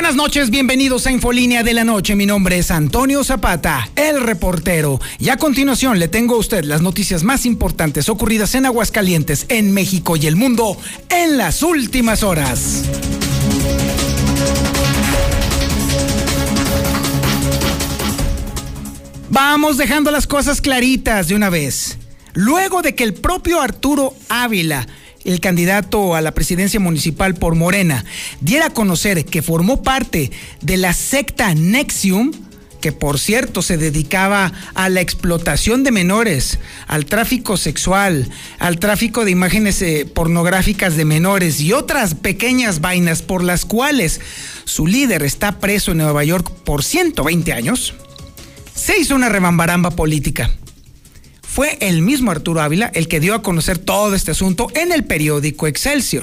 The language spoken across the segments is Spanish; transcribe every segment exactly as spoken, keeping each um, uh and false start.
Buenas noches, bienvenidos a Infolínea de la Noche. Mi nombre es Antonio Zapata, el reportero. Y a continuación le tengo a usted las noticias más importantes ocurridas en Aguascalientes, en México y el mundo en las últimas horas. Vamos dejando las cosas claritas de una vez. Luego de que el propio Arturo Ávila, el candidato a la presidencia municipal por Morena, diera a conocer que formó parte de la secta N X I V M, que por cierto se dedicaba a la explotación de menores, al tráfico sexual, al tráfico de imágenes eh, pornográficas de menores y otras pequeñas vainas por las cuales su líder está preso en Nueva York por ciento veinte años, se hizo una rebambaramba política. Fue el mismo Arturo Ávila el que dio a conocer todo este asunto en el periódico Excelsior.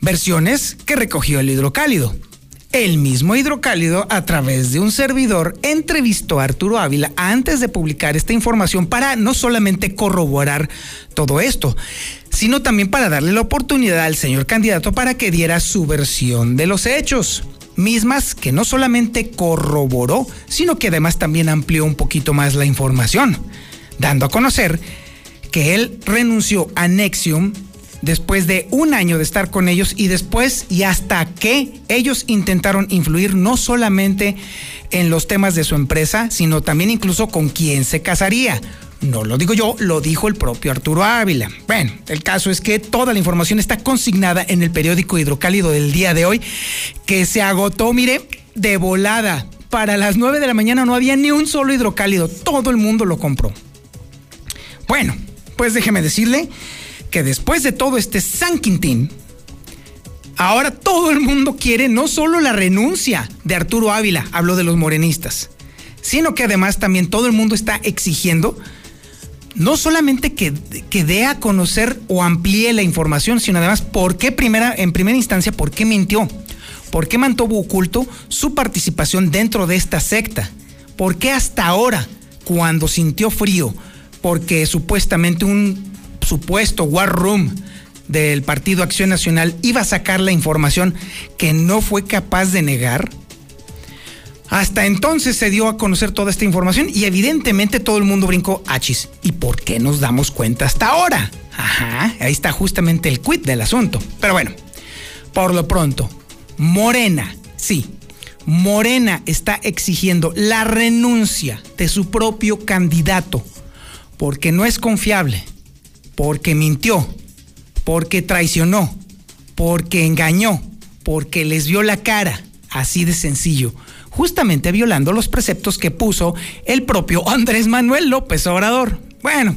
Versiones que recogió el Hidrocálido. El mismo Hidrocálido, a través de un servidor, entrevistó a Arturo Ávila antes de publicar esta información para no solamente corroborar todo esto, sino también para darle la oportunidad al señor candidato para que diera su versión de los hechos, mismas que no solamente corroboró, sino que además también amplió un poquito más la información, dando a conocer que él renunció a N X I V M después de un año de estar con ellos y después y hasta que ellos intentaron influir no solamente en los temas de su empresa, sino también incluso con quién se casaría. No lo digo yo, lo dijo el propio Arturo Ávila. Bueno, el caso es que toda la información está consignada en el periódico Hidrocálido del día de hoy, que se agotó, mire, de volada. Para las nueve de la mañana no había ni un solo Hidrocálido, todo el mundo lo compró. Bueno, pues déjeme decirle que después de todo este San Quintín, ahora todo el mundo quiere no solo la renuncia de Arturo Ávila, habló de los morenistas, sino que además también todo el mundo está exigiendo no solamente que, que dé a conocer o amplíe la información, sino además por qué primera, en primera instancia, por qué mintió, por qué mantuvo oculto su participación dentro de esta secta, por qué hasta ahora, cuando sintió frío, porque supuestamente un supuesto War Room del Partido Acción Nacional iba a sacar la información que no fue capaz de negar. Hasta entonces se dio a conocer toda esta información y evidentemente todo el mundo brincó achis. ¿Y por qué nos damos cuenta hasta ahora? Ajá, ahí está justamente el quid del asunto. Pero bueno, por lo pronto, Morena, sí, Morena está exigiendo la renuncia de su propio candidato, porque no es confiable, porque mintió, porque traicionó, porque engañó, porque les vio la cara, así de sencillo, justamente violando los preceptos que puso el propio Andrés Manuel López Obrador. Bueno,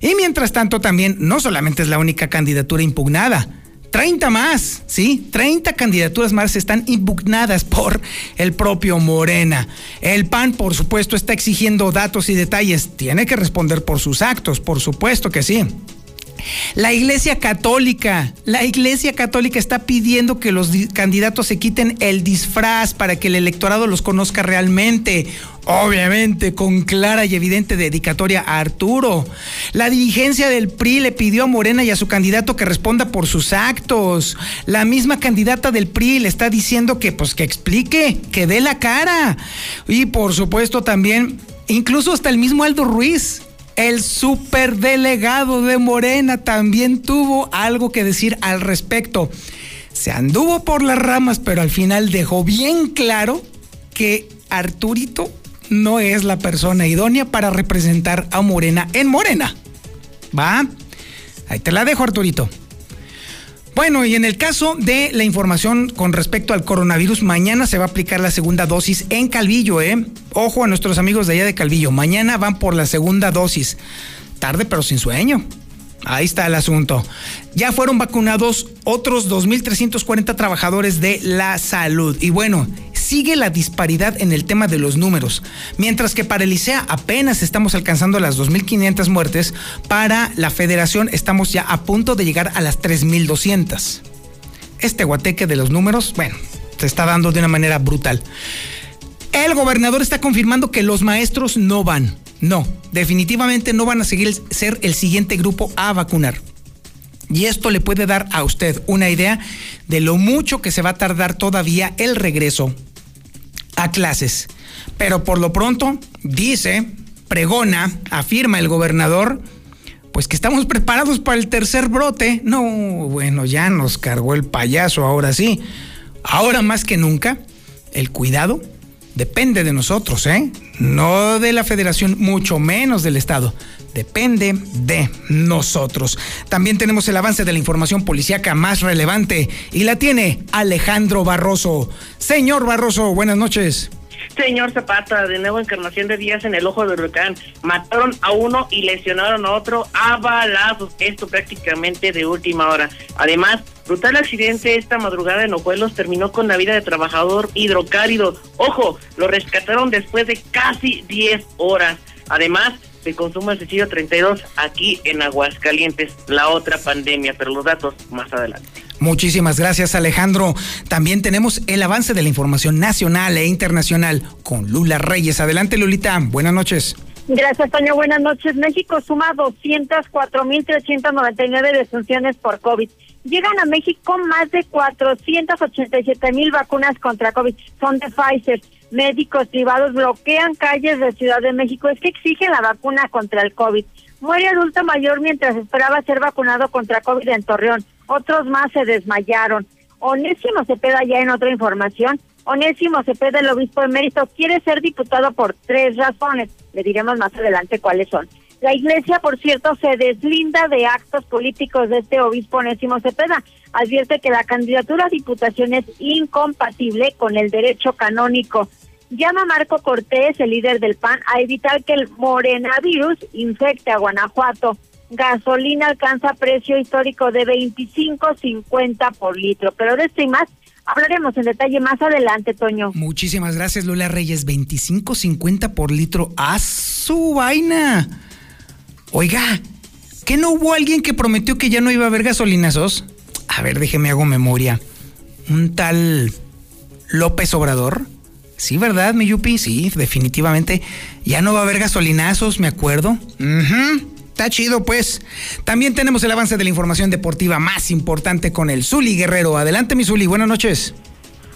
y mientras tanto también no solamente es la única candidatura impugnada, treinta más, ¿sí? treinta candidaturas más están impugnadas por el propio Morena. El P A N, por supuesto, está exigiendo datos y detalles. Tiene que responder por sus actos, por supuesto que sí. La Iglesia Católica, la Iglesia Católica está pidiendo que los candidatos se quiten el disfraz para que el electorado los conozca realmente, obviamente con clara y evidente dedicatoria a Arturo. La dirigencia del P R I le pidió a Morena y a su candidato que responda por sus actos. La misma candidata del P R I le está diciendo que pues que explique, que dé la cara. Y por supuesto también, incluso hasta el mismo Aldo Ruiz, el superdelegado de Morena, también tuvo algo que decir al respecto. Se anduvo por las ramas, pero al final dejó bien claro que Arturito no es la persona idónea para representar a Morena en Morena. ¿Va? Ahí te la dejo, Arturito. Bueno, y en el caso de la información con respecto al coronavirus, mañana se va a aplicar la segunda dosis en Calvillo, ¿eh? Ojo a nuestros amigos de allá de Calvillo, mañana van por la segunda dosis, tarde pero sin sueño. Ahí está el asunto. Ya fueron vacunados otros dos mil trescientos cuarenta trabajadores de la salud. Y bueno, sigue la disparidad en el tema de los números. Mientras que para el ISEA apenas estamos alcanzando las dos mil quinientas muertes, para la Federación estamos ya a punto de llegar a las tres mil doscientas. Este guateque de los números, bueno, se está dando de una manera brutal. El gobernador está confirmando que los maestros no van. No, definitivamente no van a seguir ser el siguiente grupo a vacunar. Y esto le puede dar a usted una idea de lo mucho que se va a tardar todavía el regreso a clases. Pero por lo pronto, dice, pregona, afirma el gobernador, pues que estamos preparados para el tercer brote. No, bueno, ya nos cargó el payaso, ahora sí. Ahora más que nunca, el cuidado depende de nosotros, ¿eh? No de la Federación, mucho menos del Estado. Depende de nosotros. También tenemos el avance de la información policíaca más relevante y la tiene Alejandro Barroso. Señor Barroso, buenas noches. Señor Zapata, de nuevo Encarnación de Díaz en el ojo del huracán. Mataron a uno y lesionaron a otro a balazos. Esto prácticamente de última hora. Además, brutal accidente esta madrugada en Ojuelos terminó con la vida de trabajador Hidrocálido. Ojo, lo rescataron después de casi diez horas. Además, se consuma el suicidio treinta y dos aquí en Aguascalientes, la otra pandemia, pero los datos más adelante. Muchísimas gracias, Alejandro. También tenemos el avance de la información nacional e internacional con Lula Reyes. Adelante, Lulita. Buenas noches. Gracias, Toño. Buenas noches. México suma doscientos cuatro mil trescientos noventa y nueve defunciones por COVID. Llegan a México más de cuatrocientos ochenta y siete mil vacunas contra COVID. Son de Pfizer. Médicos privados bloquean calles de Ciudad de México. Es que exigen la vacuna contra el COVID. Muere adulto mayor mientras esperaba ser vacunado contra COVID en Torreón. Otros más se desmayaron. Onésimo Cepeda, ya en otra información. Onésimo Cepeda, el obispo emérito, quiere ser diputado por tres razones. Le diremos más adelante cuáles son. La iglesia, por cierto, se deslinda de actos políticos de este obispo Onésimo Cepeda. Advierte que la candidatura a diputación es incompatible con el derecho canónico. Llama a Marco Cortés, el líder del P A N, a evitar que el morenavirus infecte a Guanajuato. Gasolina alcanza precio histórico de veinticinco cincuenta por litro. Pero de esto y más hablaremos en detalle más adelante, Toño. Muchísimas gracias, Lula Reyes. veinticinco cincuenta por litro. ¡A su vaina! Oiga, ¿que no hubo alguien que prometió que ya no iba a haber gasolinazos? A ver, déjeme hago memoria. Un tal López Obrador. Sí, ¿verdad, mi Yupi? Sí, definitivamente. Ya no va a haber gasolinazos, me acuerdo. Uh-huh. Está chido, pues. También tenemos el avance de la información deportiva más importante con el Zuli Guerrero. Adelante, mi Zuli. Buenas noches.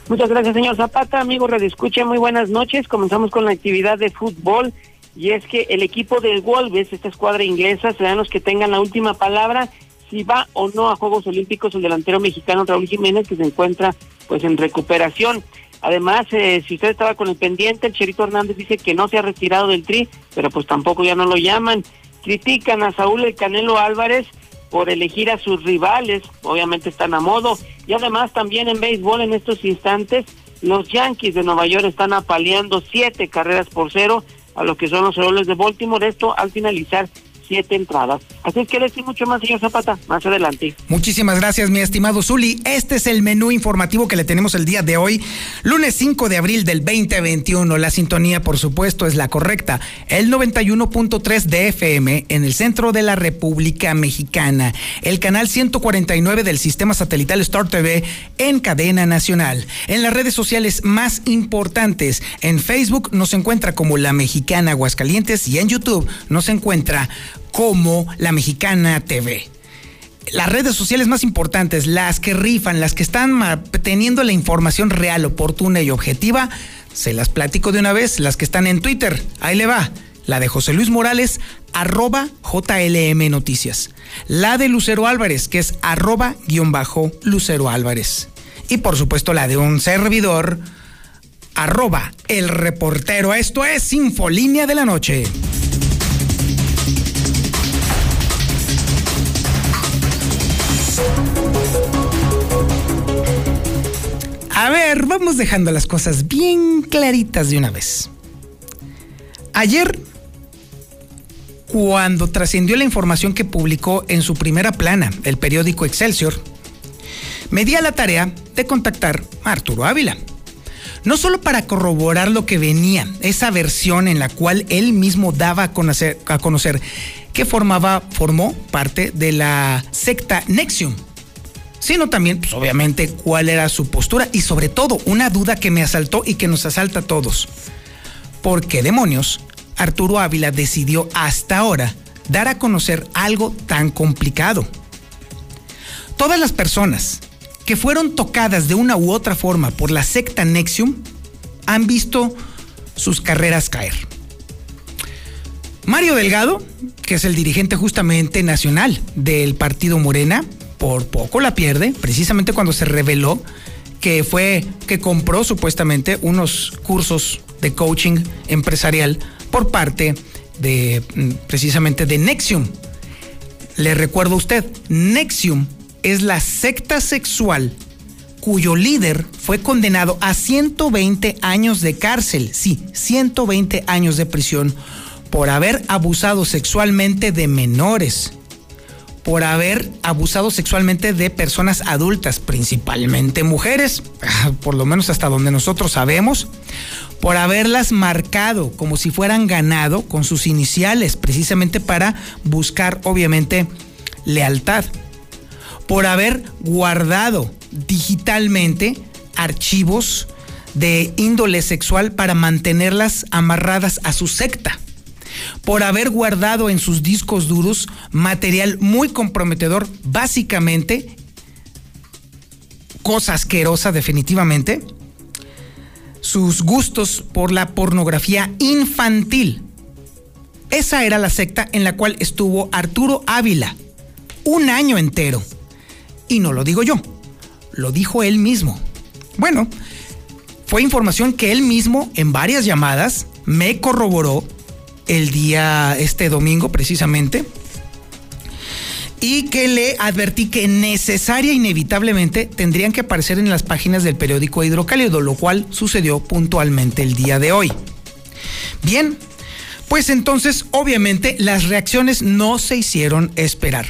Muchas gracias, señor Zapata. Amigo radioescucha, muy buenas noches. Comenzamos con la actividad de fútbol. Y es que el equipo del Wolves, esta escuadra inglesa, serán los que tengan la última palabra si va o no a Juegos Olímpicos el delantero mexicano Raúl Jiménez, que se encuentra pues en recuperación. Además, eh, si usted estaba con el pendiente, el Cherito Hernández dice que no se ha retirado del Tri, pero pues tampoco ya no lo llaman. Critican a Saúl el Canelo Álvarez por elegir a sus rivales, obviamente están a modo. Y además también en béisbol en estos instantes, los Yankees de Nueva York están apaleando siete carreras por cero a lo que son los Orioles de Baltimore, esto al finalizar siete entradas. Así es que le estoy mucho más, señor Zapata, más adelante. Muchísimas gracias, mi estimado Zuli. Este es el menú informativo que le tenemos el día de hoy, lunes cinco de abril del veinte veintiuno. La sintonía, por supuesto, es la correcta, el noventa y uno punto tres de F M en el centro de la República Mexicana, el canal ciento cuarenta y nueve del sistema satelital Star T V en cadena nacional. En las redes sociales más importantes, en Facebook nos encuentra como La Mexicana Aguascalientes y en YouTube nos encuentra como La Mexicana T V. Las redes sociales más importantes, las que rifan, las que están teniendo la información real, oportuna y objetiva, se las platico de una vez. Las que están en Twitter, ahí le va. La de José Luis Morales, arroba J L M Noticias. La de Lucero Álvarez, que es arroba guión bajo Lucero Álvarez. Y por supuesto la de un servidor, arroba El Reportero. Esto es Infolínea de la Noche. A ver, vamos dejando las cosas bien claritas de una vez. Ayer, cuando trascendió la información que publicó en su primera plana el periódico Excelsior, me di a la tarea de contactar a Arturo Ávila, no solo para corroborar lo que venía, esa versión en la cual él mismo daba a conocer, a conocer que formaba, formó parte de la secta Nexium, sino también, pues, obviamente, cuál era su postura y, sobre todo, una duda que me asaltó y que nos asalta a todos. ¿Por qué demonios Arturo Ávila decidió hasta ahora dar a conocer algo tan complicado? Todas las personas que fueron tocadas de una u otra forma por la secta Nexium han visto sus carreras caer. Mario Delgado, que es el dirigente justamente nacional del partido Morena, por poco la pierde, precisamente cuando se reveló que fue, que compró supuestamente unos cursos de coaching empresarial por parte de, precisamente, de Nexium. Le recuerdo a usted, Nexium es la secta sexual cuyo líder fue condenado a ciento veinte años de cárcel, sí, ciento veinte años de prisión por haber abusado sexualmente de menores, por haber abusado sexualmente de personas adultas, principalmente mujeres, por lo menos hasta donde nosotros sabemos, por haberlas marcado como si fueran ganado con sus iniciales, precisamente para buscar, obviamente, lealtad, por haber guardado digitalmente archivos de índole sexual para mantenerlas amarradas a su secta, por haber guardado en sus discos duros material muy comprometedor, básicamente, cosa asquerosa definitivamente, sus gustos por la pornografía infantil. Esa era la secta en la cual estuvo Arturo Ávila un año entero. Y no lo digo yo, lo dijo él mismo. Bueno, fue información que él mismo en varias llamadas me corroboró el día, este domingo precisamente, y que le advertí que necesaria e inevitablemente tendrían que aparecer en las páginas del periódico Hidrocálido, lo cual sucedió puntualmente el día de hoy. Bien, pues entonces obviamente las reacciones no se hicieron esperar.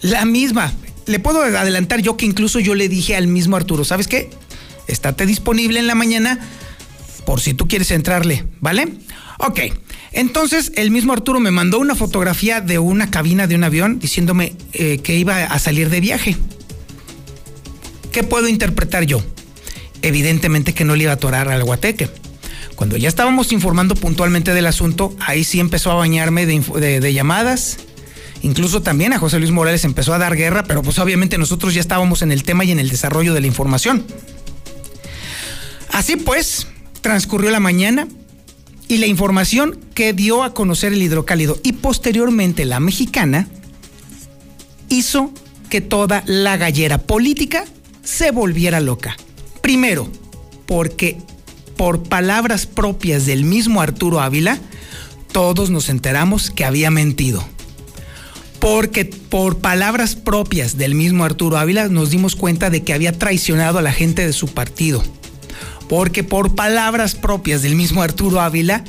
La misma, le puedo adelantar yo que incluso yo le dije al mismo Arturo, ¿sabes qué? Estate disponible en la mañana por si tú quieres entrarle, ¿vale? Ok, entonces el mismo Arturo me mandó una fotografía de una cabina de un avión diciéndome eh, que iba a salir de viaje. ¿Qué puedo interpretar yo? Evidentemente que no le iba a atorar al guateque. Cuando ya estábamos informando puntualmente del asunto, ahí sí empezó a bañarme de, de, de llamadas. Incluso también a José Luis Morales empezó a dar guerra, pero pues obviamente nosotros ya estábamos en el tema y en el desarrollo de la información. Así pues, transcurrió la mañana y la información que dio a conocer el Hidrocálido y posteriormente la Mexicana hizo que toda la gallera política se volviera loca. Primero, porque por palabras propias del mismo Arturo Ávila, todos nos enteramos que había mentido. Porque por palabras propias del mismo Arturo Ávila nos dimos cuenta de que había traicionado a la gente de su partido. Porque por palabras propias del mismo Arturo Ávila,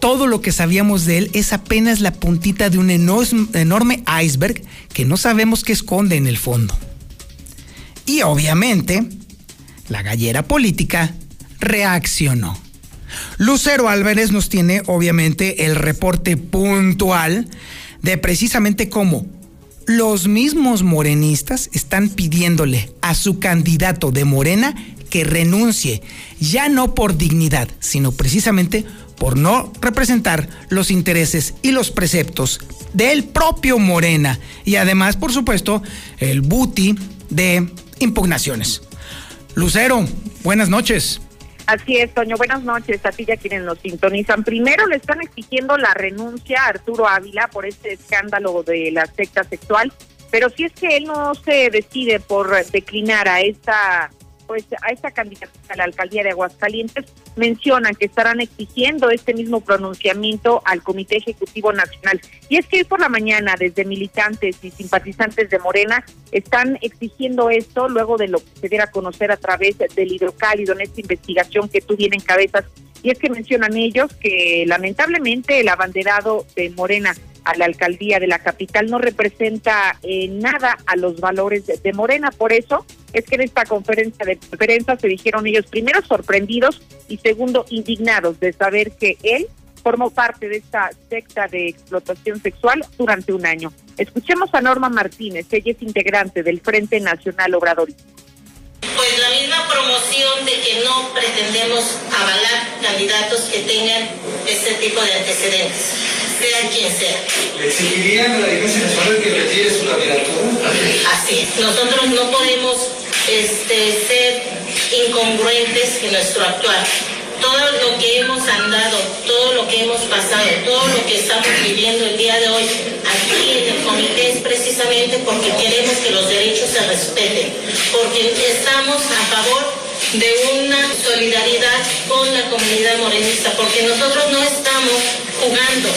todo lo que sabíamos de él es apenas la puntita de un enorme iceberg que no sabemos qué esconde en el fondo. Y obviamente, la gallera política reaccionó. Lucero Álvarez nos tiene obviamente el reporte puntual de precisamente cómo los mismos morenistas están pidiéndole a su candidato de Morena que renuncie, ya no por dignidad, sino precisamente por no representar los intereses y los preceptos del propio Morena y además, por supuesto, el buti de impugnaciones. Lucero, buenas noches. Así es, Toño, buenas noches a ti y a quienes nos sintonizan. Primero le están exigiendo la renuncia a Arturo Ávila por este escándalo de la secta sexual, pero si es que él no se decide por declinar a esta... pues a esta candidatura a la alcaldía de Aguascalientes, mencionan que estarán exigiendo este mismo pronunciamiento al Comité Ejecutivo Nacional. Y es que hoy por la mañana, desde militantes y simpatizantes de Morena, están exigiendo esto luego de lo que se diera a conocer a través del Hidrocálido en esta investigación que tú bien encabezas Y es que mencionan ellos que lamentablemente el abanderado de Morena a la alcaldía de la capital no representa eh, nada a los valores de, de Morena. Por eso es que en esta conferencia de prensa se dijeron ellos, primero, sorprendidos y segundo, indignados de saber que él formó parte de esta secta de explotación sexual durante un año. Escuchemos a Norma Martínez, ella es integrante del Frente Nacional Obradorista. Pues la misma promoción de que no pretendemos avalar candidatos que tengan este tipo de antecedentes, sea quien sea. ¿Exigirían a la Iglesia Nacional que retire su candidatura? Así es. Nosotros no podemos este, ser incongruentes en nuestro actuar. Todo lo que hemos andado, todo lo que hemos pasado, todo lo que estamos viviendo el día de hoy aquí en el comité es precisamente porque queremos que los derechos se respeten, porque estamos a favor de una solidaridad con la comunidad morenista, porque nosotros no estamos jugando.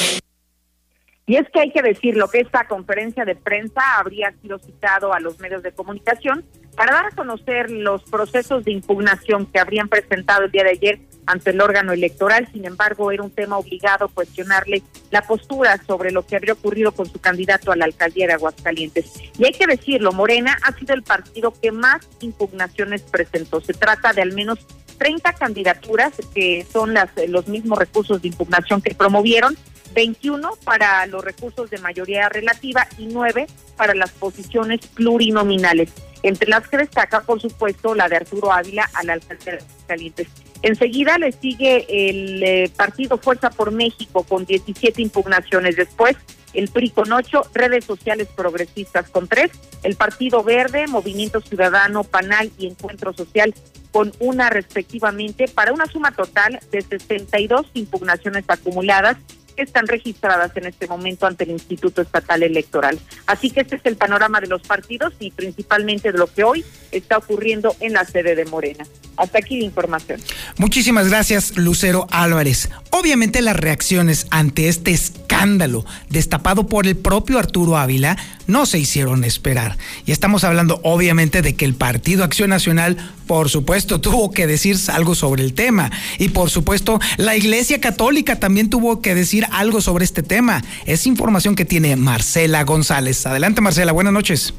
Y es que hay que decirlo, que esta conferencia de prensa habría sido citado a los medios de comunicación para dar a conocer los procesos de impugnación que habrían presentado el día de ayer ante el órgano electoral. Sin embargo, era un tema obligado cuestionarle la postura sobre lo que habría ocurrido con su candidato a la alcaldía de Aguascalientes. Y hay que decirlo, Morena ha sido el partido que más impugnaciones presentó. Se trata de al menos treinta candidaturas, que son las, los mismos recursos de impugnación que promovieron, veintiuno para los recursos de mayoría relativa y nueve para las posiciones plurinominales, entre las que destaca, por supuesto, la de Arturo Ávila a la alcaldía de Aguascalientes. Enseguida le sigue el eh, partido Fuerza por México con diecisiete impugnaciones, después el P R I con ocho, Redes Sociales Progresistas con tres, el Partido Verde, Movimiento Ciudadano, Panal y Encuentro Social con una respectivamente, para una suma total de sesenta y dos impugnaciones acumuladas que están registradas en este momento ante el Instituto Estatal Electoral. Así que este es el panorama de los partidos y principalmente de lo que hoy está ocurriendo en la sede de Morena. Hasta aquí la información. Muchísimas gracias, Lucero Álvarez. Obviamente las reacciones ante este escándalo destapado por el propio Arturo Ávila no se hicieron esperar. Y estamos hablando obviamente de que el Partido Acción Nacional, por supuesto, tuvo que decir algo sobre el tema. Y por supuesto, la Iglesia Católica también tuvo que decir algo sobre este tema. Es información que tiene Marcela González. Adelante, Marcela, buenas noches.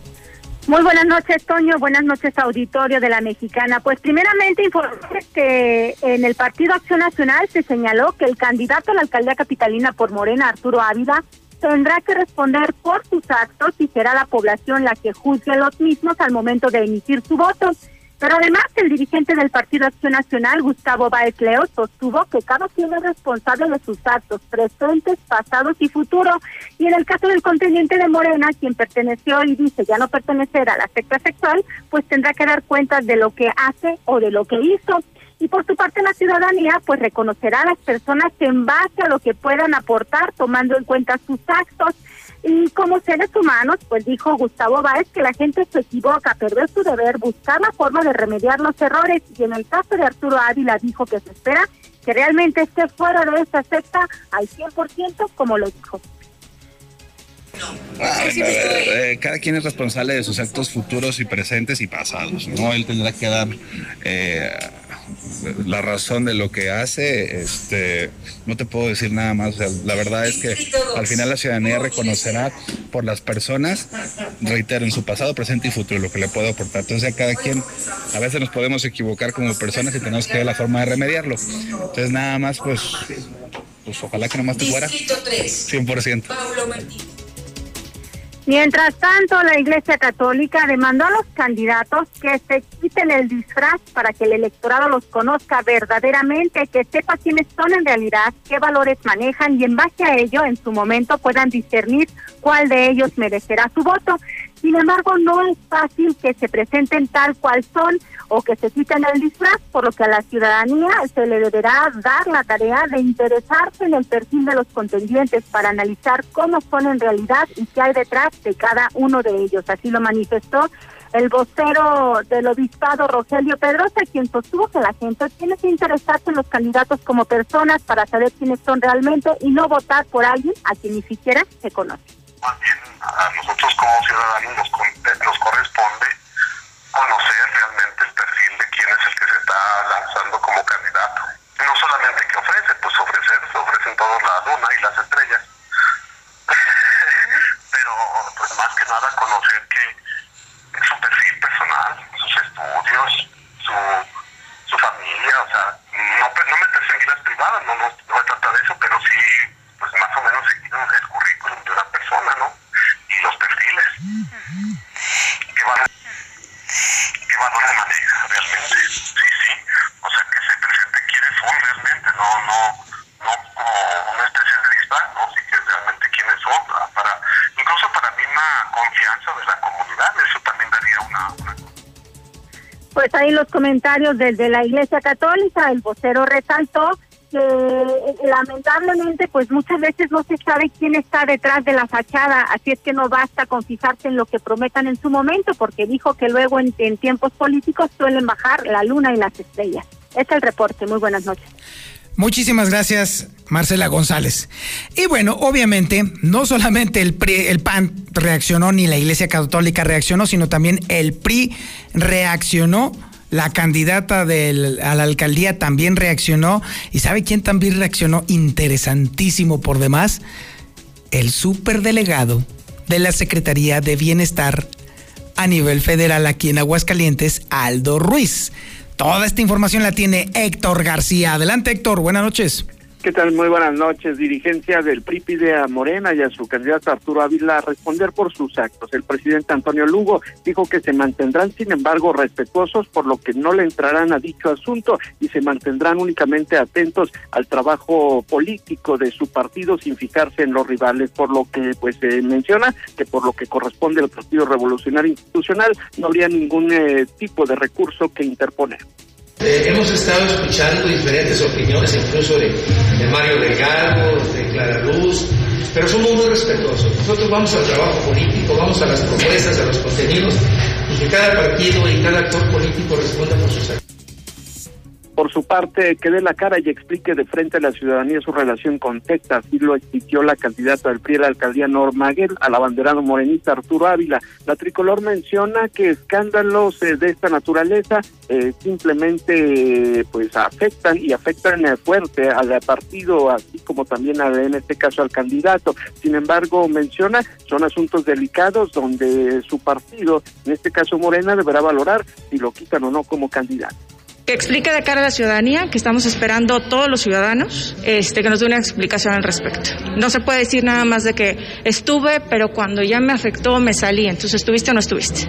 Muy buenas noches, Toño. Buenas noches, auditorio de La Mexicana. Pues primeramente informarles que en el Partido Acción Nacional se señaló que el candidato a la alcaldía capitalina por Morena, Arturo Ávila, tendrá que responder por sus actos y será la población la que juzgue a los mismos al momento de emitir su voto. Pero además, el dirigente del Partido Acción Nacional, Gustavo Baez Leo, sostuvo que cada quien es responsable de sus actos presentes, pasados y futuro. Y en el caso del contendiente de Morena, quien perteneció y dice ya no pertenecer a la secta sexual, pues tendrá que dar cuenta de lo que hace o de lo que hizo. Y por su parte la ciudadanía pues reconocerá a las personas que en base a lo que puedan aportar, tomando en cuenta sus actos. Y como seres humanos, pues dijo Gustavo Baez que la gente se equivoca, pero es su deber buscar la forma de remediar los errores. Y en el caso de Arturo Ávila dijo que se espera que realmente esté fuera de esta secta al cien por ciento, como lo dijo. Ah, eh, eh, eh, cada quien es responsable de sus actos futuros y presentes y pasados, ¿no? Él tendrá que dar eh, la razón de lo que hace. Este, no te puedo decir nada más. O sea, la verdad es que al final la ciudadanía reconocerá por las personas, reitero, en su pasado, presente y futuro, lo que le puede aportar. Entonces a cada quien, a veces nos podemos equivocar como personas y tenemos que ver la forma de remediarlo. Entonces nada más, pues, pues ojalá que nomás te fuera cien por ciento. Pablo Martínez. Mientras tanto, la Iglesia Católica demandó a los candidatos que se quiten el disfraz para que el electorado los conozca verdaderamente, que sepa quiénes son en realidad, qué valores manejan y en base a ello, en su momento, puedan discernir cuál de ellos merecerá su voto. Sin embargo, no es fácil que se presenten tal cual son o que se quiten el disfraz, por lo que a la ciudadanía se le deberá dar la tarea de interesarse en el perfil de los contendientes para analizar cómo son en realidad y qué hay detrás de cada uno de ellos. Así lo manifestó el vocero del obispado, Rogelio Pedrosa, quien sostuvo que la gente tiene que interesarse en los candidatos como personas para saber quiénes son realmente y no votar por alguien a quien ni siquiera se conoce. También a nosotros como ciudadanos nos, nos corresponde conocer realmente el perfil de quién es el que se está lanzando como candidato. No solamente que nada conocer que su perfil personal, sus estudios, su, su familia, o sea, no, no meterse en vidas privadas, no, no, no se trata de eso, pero sí, pues más o menos seguir el currículum de una persona, ¿no? Y los perfiles. Uh-huh. ¿Qué van a que van a manejar realmente? Sí, sí, o sea, que se presente quién es un realmente, no, no, no como una especie de distancia, ¿no? Sí, que realmente quién es otra, para, incluso para misma confianza de la comunidad, eso también daría una... Pues ahí los comentarios desde la Iglesia Católica, el vocero resaltó que lamentablemente pues muchas veces no se sabe quién está detrás de la fachada, así es que no basta con fijarse en lo que prometan en su momento, porque dijo que luego en, en tiempos políticos suelen bajar la luna y las estrellas. Es el reporte, muy buenas noches. Muchísimas gracias, Marcela González. Y bueno, obviamente, no solamente el, P R I, el P A N reaccionó, ni la Iglesia Católica reaccionó, sino también el P R I reaccionó. La candidata del, a la alcaldía también reaccionó. ¿Y sabe quién también reaccionó? Interesantísimo por demás. El superdelegado de la Secretaría de Bienestar a nivel federal aquí en Aguascalientes, Aldo Ruiz. Toda esta información la tiene Héctor García. Adelante, Héctor. Buenas noches. ¿Qué tal? Muy buenas noches. Dirigencia del P R I pide a Morena y a su candidato Arturo Ávila responder por sus actos. El presidente Antonio Lugo dijo que se mantendrán, sin embargo, respetuosos, por lo que no le entrarán a dicho asunto y se mantendrán únicamente atentos al trabajo político de su partido sin fijarse en los rivales, por lo que pues se eh, menciona que por lo que corresponde al Partido Revolucionario Institucional no habría ningún eh, tipo de recurso que interponer. Eh, hemos estado escuchando diferentes opiniones, incluso de, de Mario Delgado, de Clara Luz, pero somos muy respetuosos. Nosotros vamos al trabajo político, vamos a las propuestas, a los contenidos, y que cada partido y cada actor político responda por sus actos. Por su parte, que dé la cara y explique de frente a la ciudadanía su relación con Texas, así lo exigió la candidata del P R I a la alcaldía Norma Guel, al abanderado morenista Arturo Ávila. La tricolor menciona que escándalos eh, de esta naturaleza eh, simplemente pues afectan y afectan eh, fuerte al partido, así como también a, en este caso al candidato. Sin embargo, menciona, son asuntos delicados donde su partido, en este caso Morena, deberá valorar si lo quitan o no como candidato. Que explique de cara a la ciudadanía, que estamos esperando todos los ciudadanos, este, que nos dé una explicación al respecto. No se puede decir nada más de que estuve, pero cuando ya me afectó me salí, entonces estuviste o no estuviste.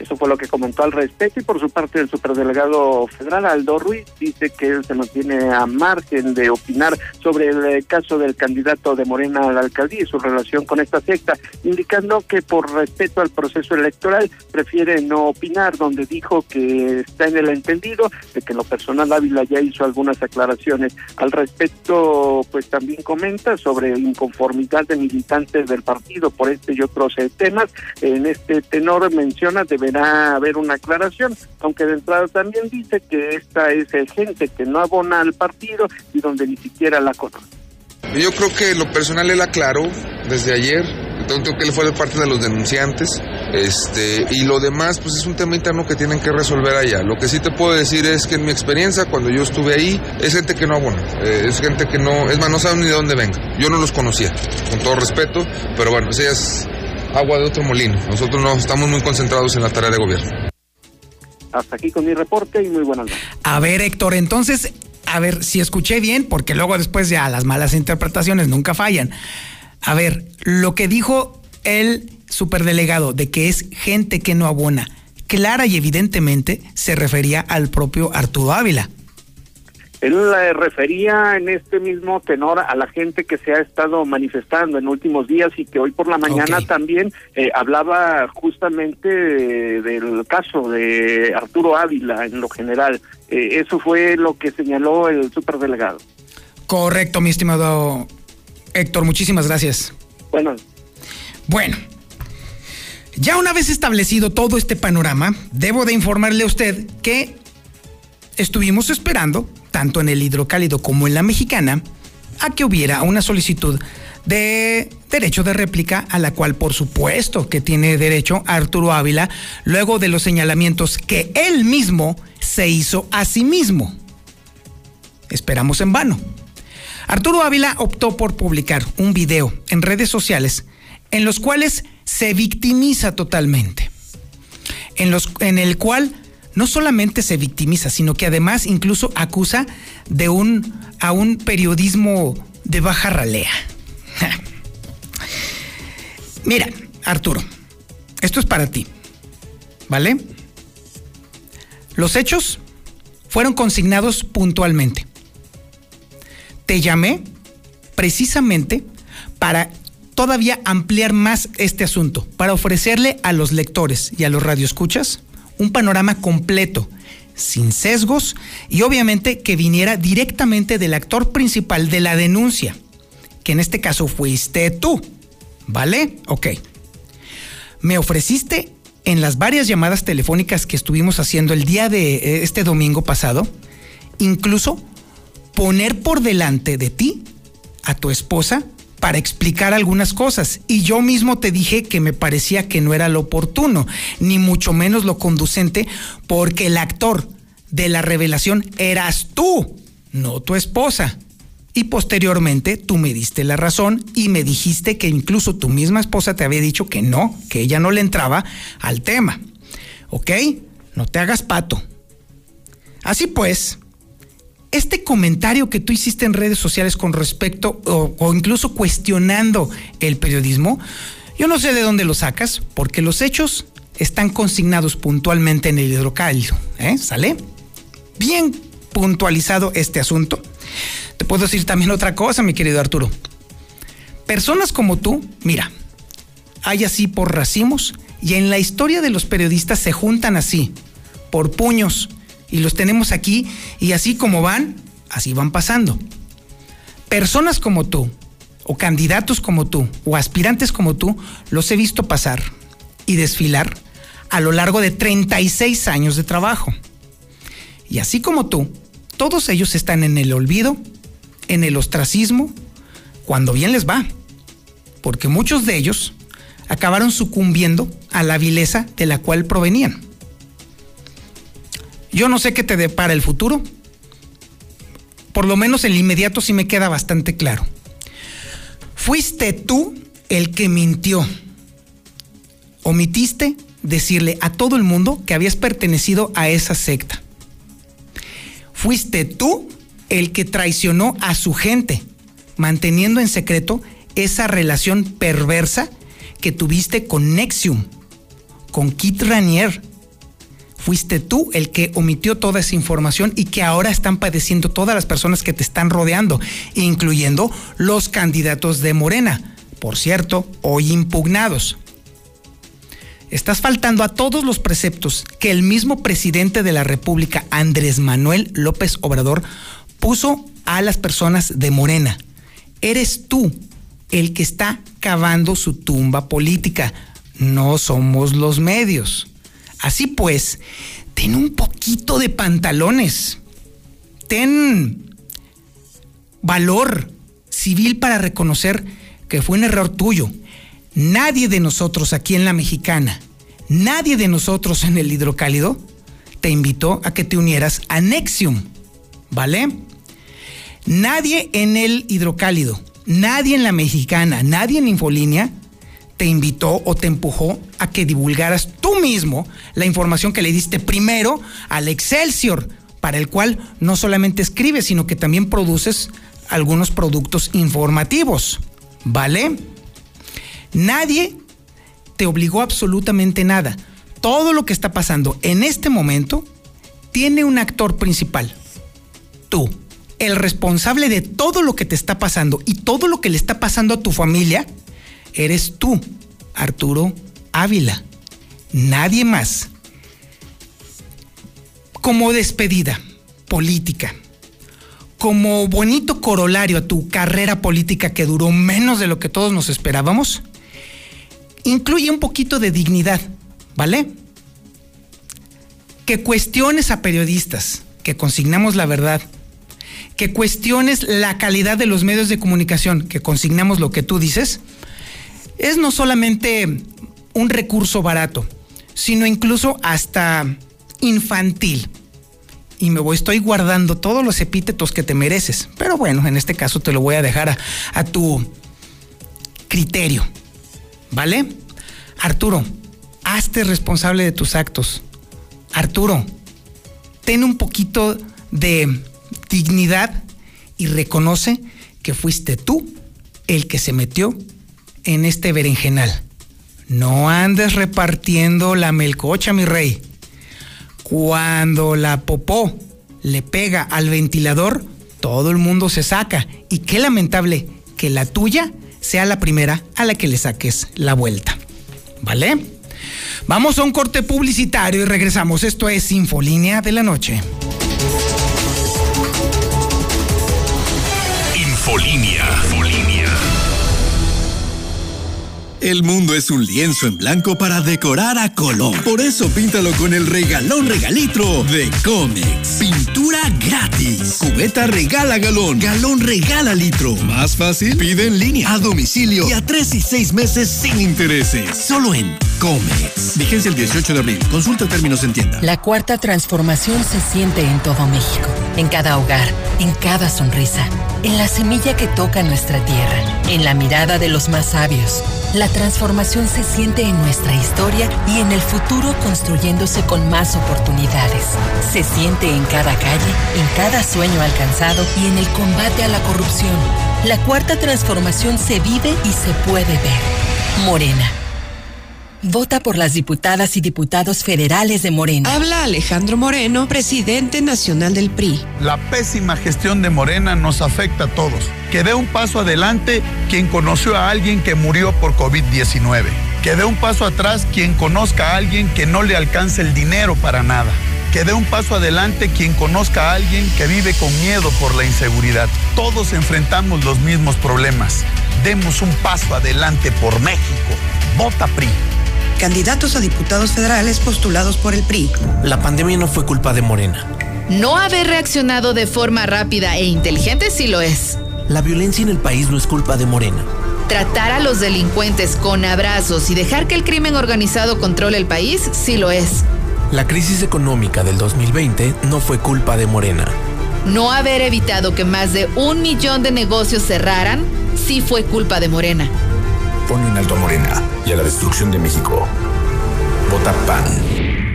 Eso fue lo que comentó al respecto, y por su parte el superdelegado federal Aldo Ruiz dice que él se mantiene a margen de opinar sobre el caso del candidato de Morena a la alcaldía y su relación con esta secta, indicando que por respeto al proceso electoral prefiere no opinar, donde dijo que está en el entendido de que en lo personal Ávila ya hizo algunas aclaraciones. Al respecto, pues también comenta sobre inconformidad de militantes del partido por este y otros temas. En este tenor menciona debe a haber una aclaración, aunque de entrada también dice que esta es gente que no abona al partido y donde ni siquiera la conoce. Yo creo que lo personal él aclaró desde ayer, entonces creo que él fue de parte de los denunciantes, este y lo demás pues es un tema interno que tienen que resolver allá. Lo que sí te puedo decir es que en mi experiencia cuando yo estuve ahí, es gente que no abona, eh, es gente que no, es más, no saben ni de dónde venga. Yo no los conocía, con todo respeto, pero bueno, pues ellas... agua de otro molino. Nosotros no estamos muy concentrados en la tarea de gobierno. Hasta aquí con mi reporte y muy buenas noches. A ver, Héctor, entonces, a ver si escuché bien, porque luego después ya las malas interpretaciones nunca fallan. A ver, lo que dijo el superdelegado de que es gente que no abona, clara y evidentemente se refería al propio Arturo Ávila. Él eh, refería en este mismo tenor a la gente que se ha estado manifestando en últimos días y que hoy por la mañana okay. también eh, hablaba justamente de, del caso de Arturo Ávila en lo general. Eh, eso fue lo que señaló el superdelegado. Correcto, mi estimado Héctor. Muchísimas gracias. Bueno. Bueno. Ya una vez establecido todo este panorama, debo de informarle a usted que estuvimos esperando, tanto en el Hidrocálido como en la Mexicana, a que hubiera una solicitud de derecho de réplica, a la cual por supuesto que tiene derecho Arturo Ávila, luego de los señalamientos que él mismo se hizo a sí mismo. Esperamos en vano. Arturo Ávila optó por publicar un video en redes sociales en los cuales se victimiza totalmente, en, los, en el cual no solamente se victimiza, sino que además incluso acusa de un, a un periodismo de baja ralea. Mira, Arturo, esto es para ti, ¿vale? Los hechos fueron consignados puntualmente. Te llamé precisamente para todavía ampliar más este asunto, para ofrecerle a los lectores y a los radioescuchas un panorama completo, sin sesgos y obviamente que viniera directamente del actor principal de la denuncia, que en este caso fuiste tú, ¿vale? Ok. Me ofreciste en las varias llamadas telefónicas que estuvimos haciendo el día de este domingo pasado, incluso poner por delante de ti a tu esposa para explicar algunas cosas, y yo mismo te dije que me parecía que no era lo oportuno, ni mucho menos lo conducente, porque el actor de la revelación eras tú, no tu esposa. Y posteriormente tú me diste la razón y me dijiste que incluso tu misma esposa te había dicho que no, que ella no le entraba al tema. ¿Ok? No te hagas pato. Así pues, este comentario que tú hiciste en redes sociales con respecto o, o incluso cuestionando el periodismo, yo no sé de dónde lo sacas, porque los hechos están consignados puntualmente en el Hidrocálido, ¿eh? ¿Sale? Bien puntualizado este asunto. Te puedo decir también otra cosa, mi querido Arturo. Personas como tú, mira, hay así por racimos, y en la historia de los periodistas se juntan así, por puños, y los tenemos aquí, y así como van, así van pasando. Personas como tú, o candidatos como tú, o aspirantes como tú, los he visto pasar y desfilar a lo largo de treinta y seis años de trabajo. Y así como tú, todos ellos están en el olvido, en el ostracismo, cuando bien les va, porque muchos de ellos acabaron sucumbiendo a la vileza de la cual provenían. Yo no sé qué te depara el futuro, por lo menos el inmediato sí me queda bastante claro. Fuiste tú el que mintió. Omitiste decirle a todo el mundo que habías pertenecido a esa secta. Fuiste tú el que traicionó a su gente, manteniendo en secreto esa relación perversa que tuviste con Nexium, con Kit Ranier. Fuiste tú el que omitió toda esa información y que ahora están padeciendo todas las personas que te están rodeando, incluyendo los candidatos de Morena, por cierto, hoy impugnados. Estás faltando a todos los preceptos que el mismo presidente de la República, Andrés Manuel López Obrador, puso a las personas de Morena. Eres tú el que está cavando su tumba política, no somos los medios. Así pues, ten un poquito de pantalones, ten valor civil para reconocer que fue un error tuyo. Nadie de nosotros aquí en La Mexicana, nadie de nosotros en el Hidrocálido te invitó a que te unieras a Nexium, ¿vale? Nadie en el Hidrocálido, nadie en La Mexicana, nadie en Infolínea te invitó o te empujó a que divulgaras tú mismo la información que le diste primero al Excelsior, para el cual no solamente escribes, sino que también produces algunos productos informativos, ¿vale? Nadie te obligó absolutamente nada. Todo lo que está pasando en este momento tiene un actor principal. Tú, el responsable de todo lo que te está pasando y todo lo que le está pasando a tu familia, eres tú, Arturo Ávila, nadie más. Como despedida política, como bonito corolario a tu carrera política que duró menos de lo que todos nos esperábamos, incluye un poquito de dignidad, ¿vale? Que cuestiones a periodistas, que consignamos la verdad, que cuestiones la calidad de los medios de comunicación, que consignamos lo que tú dices, es no solamente un recurso barato, sino incluso hasta infantil. Y me voy, estoy guardando todos los epítetos que te mereces. Pero bueno, en este caso te lo voy a dejar a, a tu criterio, ¿vale? Arturo, hazte responsable de tus actos. Arturo, ten un poquito de dignidad y reconoce que fuiste tú el que se metió en este berenjenal. No andes repartiendo la melcocha, mi rey. Cuando la popó le pega al ventilador, todo el mundo se saca. Y qué lamentable que la tuya sea la primera a la que le saques la vuelta. ¿Vale? Vamos a un corte publicitario y regresamos. Esto es Infolínea de la Noche. Infolínea. El mundo es un lienzo en blanco para decorar a color. Por eso píntalo con el regalón regalitro de Comex. Pintura gratis. Cubeta regala galón. Galón regala litro. Más fácil, pide en línea, a domicilio y a tres y seis meses sin intereses. Solo en Comex. Vigencia el dieciocho de abril. Consulta términos en tienda. La cuarta transformación se siente en todo México. En cada hogar, en cada sonrisa, en la semilla que toca nuestra tierra, en la mirada de los más sabios. La transformación se siente en nuestra historia y en el futuro construyéndose con más oportunidades. Se siente en cada calle, en cada sueño alcanzado y en el combate a la corrupción. La cuarta transformación se vive y se puede ver. Morena. Vota por las diputadas y diputados federales de Morena. Habla Alejandro Moreno, presidente nacional del P R I. La pésima gestión de Morena nos afecta a todos. Que dé un paso adelante quien conoció a alguien que murió por COVID diecinueve. Que dé un paso atrás quien conozca a alguien que no le alcance el dinero para nada. Que dé un paso adelante quien conozca a alguien que vive con miedo por la inseguridad. Todos enfrentamos los mismos problemas. Demos un paso adelante por México. Vota P R I. Candidatos a diputados federales postulados por el P R I. La pandemia no fue culpa de Morena. No haber reaccionado de forma rápida e inteligente sí lo es. La violencia en el país no es culpa de Morena. Tratar a los delincuentes con abrazos y dejar que el crimen organizado controle el país sí lo es. La crisis económica del dos mil veinte no fue culpa de Morena. No haber evitado que más de un millón de negocios cerraran sí fue culpa de Morena. Pone un alto a Morena y a la destrucción de México. Vota P A N.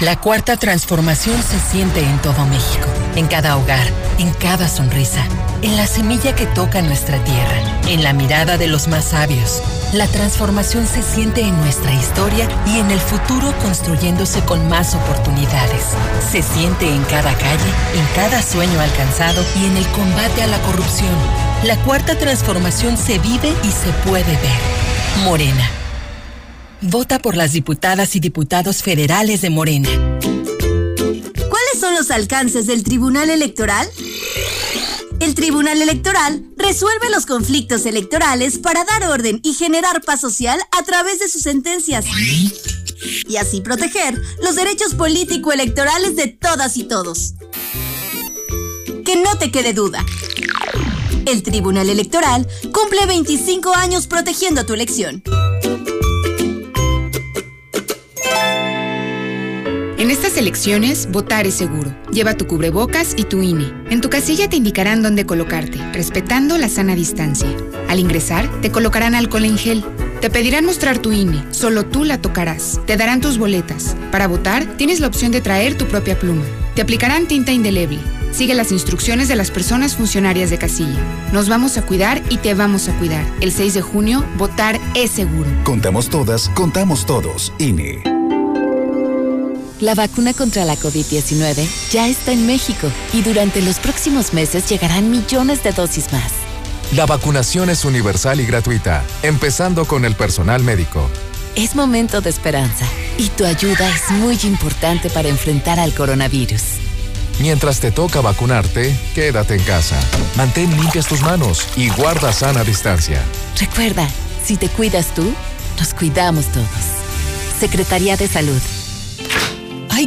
La cuarta transformación se siente en todo México, en cada hogar, en cada sonrisa, en la semilla que toca nuestra tierra, en la mirada de los más sabios. La transformación se siente en nuestra historia y en el futuro construyéndose con más oportunidades. Se siente en cada calle, en cada sueño alcanzado y en el combate a la corrupción. La cuarta transformación se vive y se puede ver. Morena. Vota por las diputadas y diputados federales de Morena. ¿Cuáles son los alcances del Tribunal Electoral? El Tribunal Electoral resuelve los conflictos electorales para dar orden y generar paz social a través de sus sentencias y así proteger los derechos político-electorales de todas y todos. Que no te quede duda. El Tribunal Electoral cumple veinticinco años protegiendo tu elección. En estas elecciones, votar es seguro. Lleva tu cubrebocas y tu I N E. En tu casilla te indicarán dónde colocarte, respetando la sana distancia. Al ingresar, te colocarán alcohol en gel. Te pedirán mostrar tu I N E. Solo tú la tocarás. Te darán tus boletas. Para votar, tienes la opción de traer tu propia pluma. Te aplicarán tinta indeleble. Sigue las instrucciones de las personas funcionarias de casilla. Nos vamos a cuidar y te vamos a cuidar. El seis de junio, votar es seguro. Contamos todas, contamos todos. I N E. La vacuna contra la COVID diecinueve ya está en México y durante los próximos meses llegarán millones de dosis más. La vacunación es universal y gratuita, empezando con el personal médico. Es momento de esperanza y tu ayuda es muy importante para enfrentar al coronavirus. Mientras te toca vacunarte, quédate en casa. Mantén limpias tus manos y guarda sana distancia. Recuerda, si te cuidas tú, nos cuidamos todos. Secretaría de Salud. Hay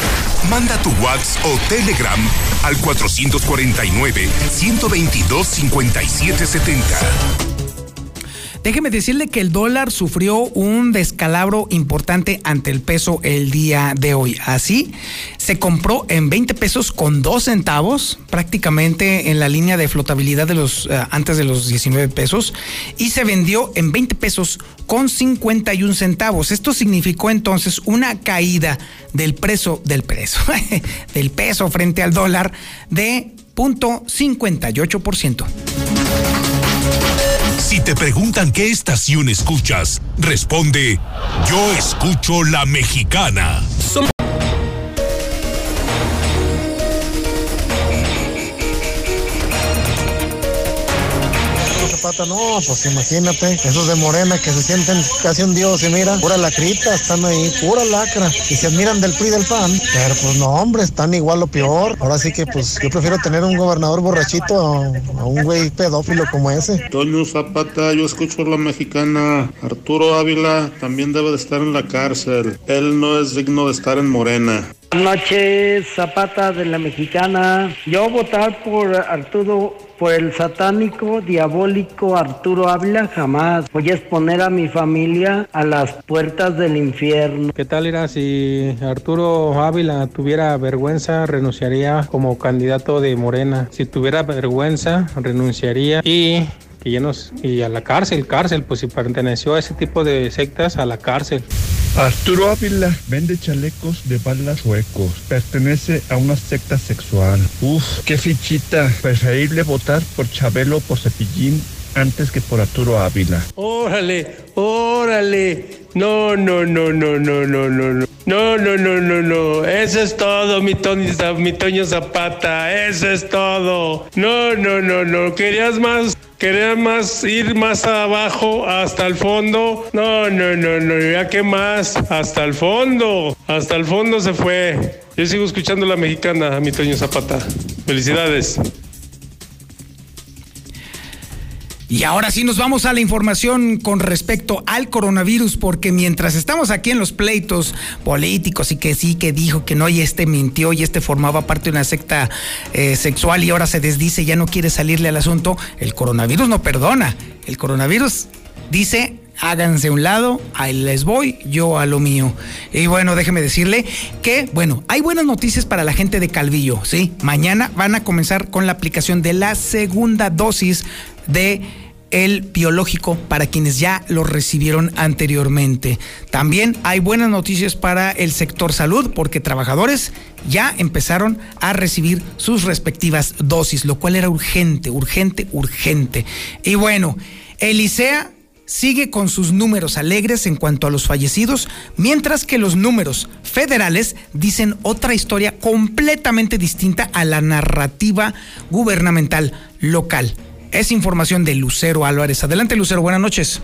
Manda tu WhatsApp o Telegram al cuatrocientos cuarenta y nueve, ciento veintidós, cincuenta y siete setenta. Déjeme decirle que el dólar sufrió un descalabro importante ante el peso el día de hoy. Así, se compró en veinte pesos con dos centavos, prácticamente en la línea de flotabilidad de los uh, antes de los diecinueve pesos, y se vendió en veinte pesos con cincuenta y un centavos. Esto significó entonces una caída del precio del peso del peso frente al dólar de punto cincuenta y ocho por ciento. Si te preguntan qué estación escuchas, responde, yo escucho La Mexicana. Som- Zapata, no, pues imagínate, esos de Morena que se sienten casi un dios y mira, pura lacrita, están ahí, pura lacra, y se admiran del P R I y del P A N, pero pues no, hombre, están igual o peor. Ahora sí que pues yo prefiero tener un gobernador borrachito a, a un güey pedófilo como ese. Antonio Zapata, yo escucho La Mexicana. Arturo Ávila también debe de estar en la cárcel, él no es digno de estar en Morena. Buenas noches, Zapata de La Mexicana. Yo votar por Arturo, por el satánico, diabólico Arturo Ávila jamás. Voy a exponer a mi familia a las puertas del infierno. ¿Qué tal era? Si Arturo Ávila tuviera vergüenza, renunciaría como candidato de Morena. Si tuviera vergüenza, renunciaría y... que ya nos, y a la cárcel, cárcel, pues si perteneció a ese tipo de sectas, a la cárcel. Arturo Ávila vende chalecos de balas huecos, pertenece a una secta sexual. Uf, qué fichita, preferible votar por Chabelo o por Cepillín antes que por Arturo Ávila. Órale, órale, no, no, no, no, no, no, no, no. No, no, no, no, no. Eso es todo, mi, Tony, mi Toño Zapata. Eso es todo. No, no, no, no. Querías más, querías más ir más abajo, hasta el fondo. No, no, no, no. Ya qué más. Hasta el fondo. Hasta el fondo se fue. Yo sigo escuchando La Mexicana, a mi Toño Zapata. Felicidades. Y ahora sí nos vamos a la información con respecto al coronavirus, porque mientras estamos aquí en los pleitos políticos y que sí, que dijo, que no, y este mintió, y este formaba parte de una secta eh, sexual y ahora se desdice, ya no quiere salirle al asunto, el coronavirus no perdona. El coronavirus dice... háganse un lado, ahí les voy, yo a lo mío. Y bueno, déjeme decirle que, bueno, hay buenas noticias para la gente de Calvillo, ¿sí? Mañana van a comenzar con la aplicación de la segunda dosis de el biológico para quienes ya lo recibieron anteriormente. También hay buenas noticias para el sector salud, porque trabajadores ya empezaron a recibir sus respectivas dosis, lo cual era urgente, urgente, urgente. Y bueno, el ISEA sigue con sus números alegres en cuanto a los fallecidos, mientras que los números federales dicen otra historia completamente distinta a la narrativa gubernamental local. Es información de Lucero Álvarez. Adelante, Lucero, buenas noches.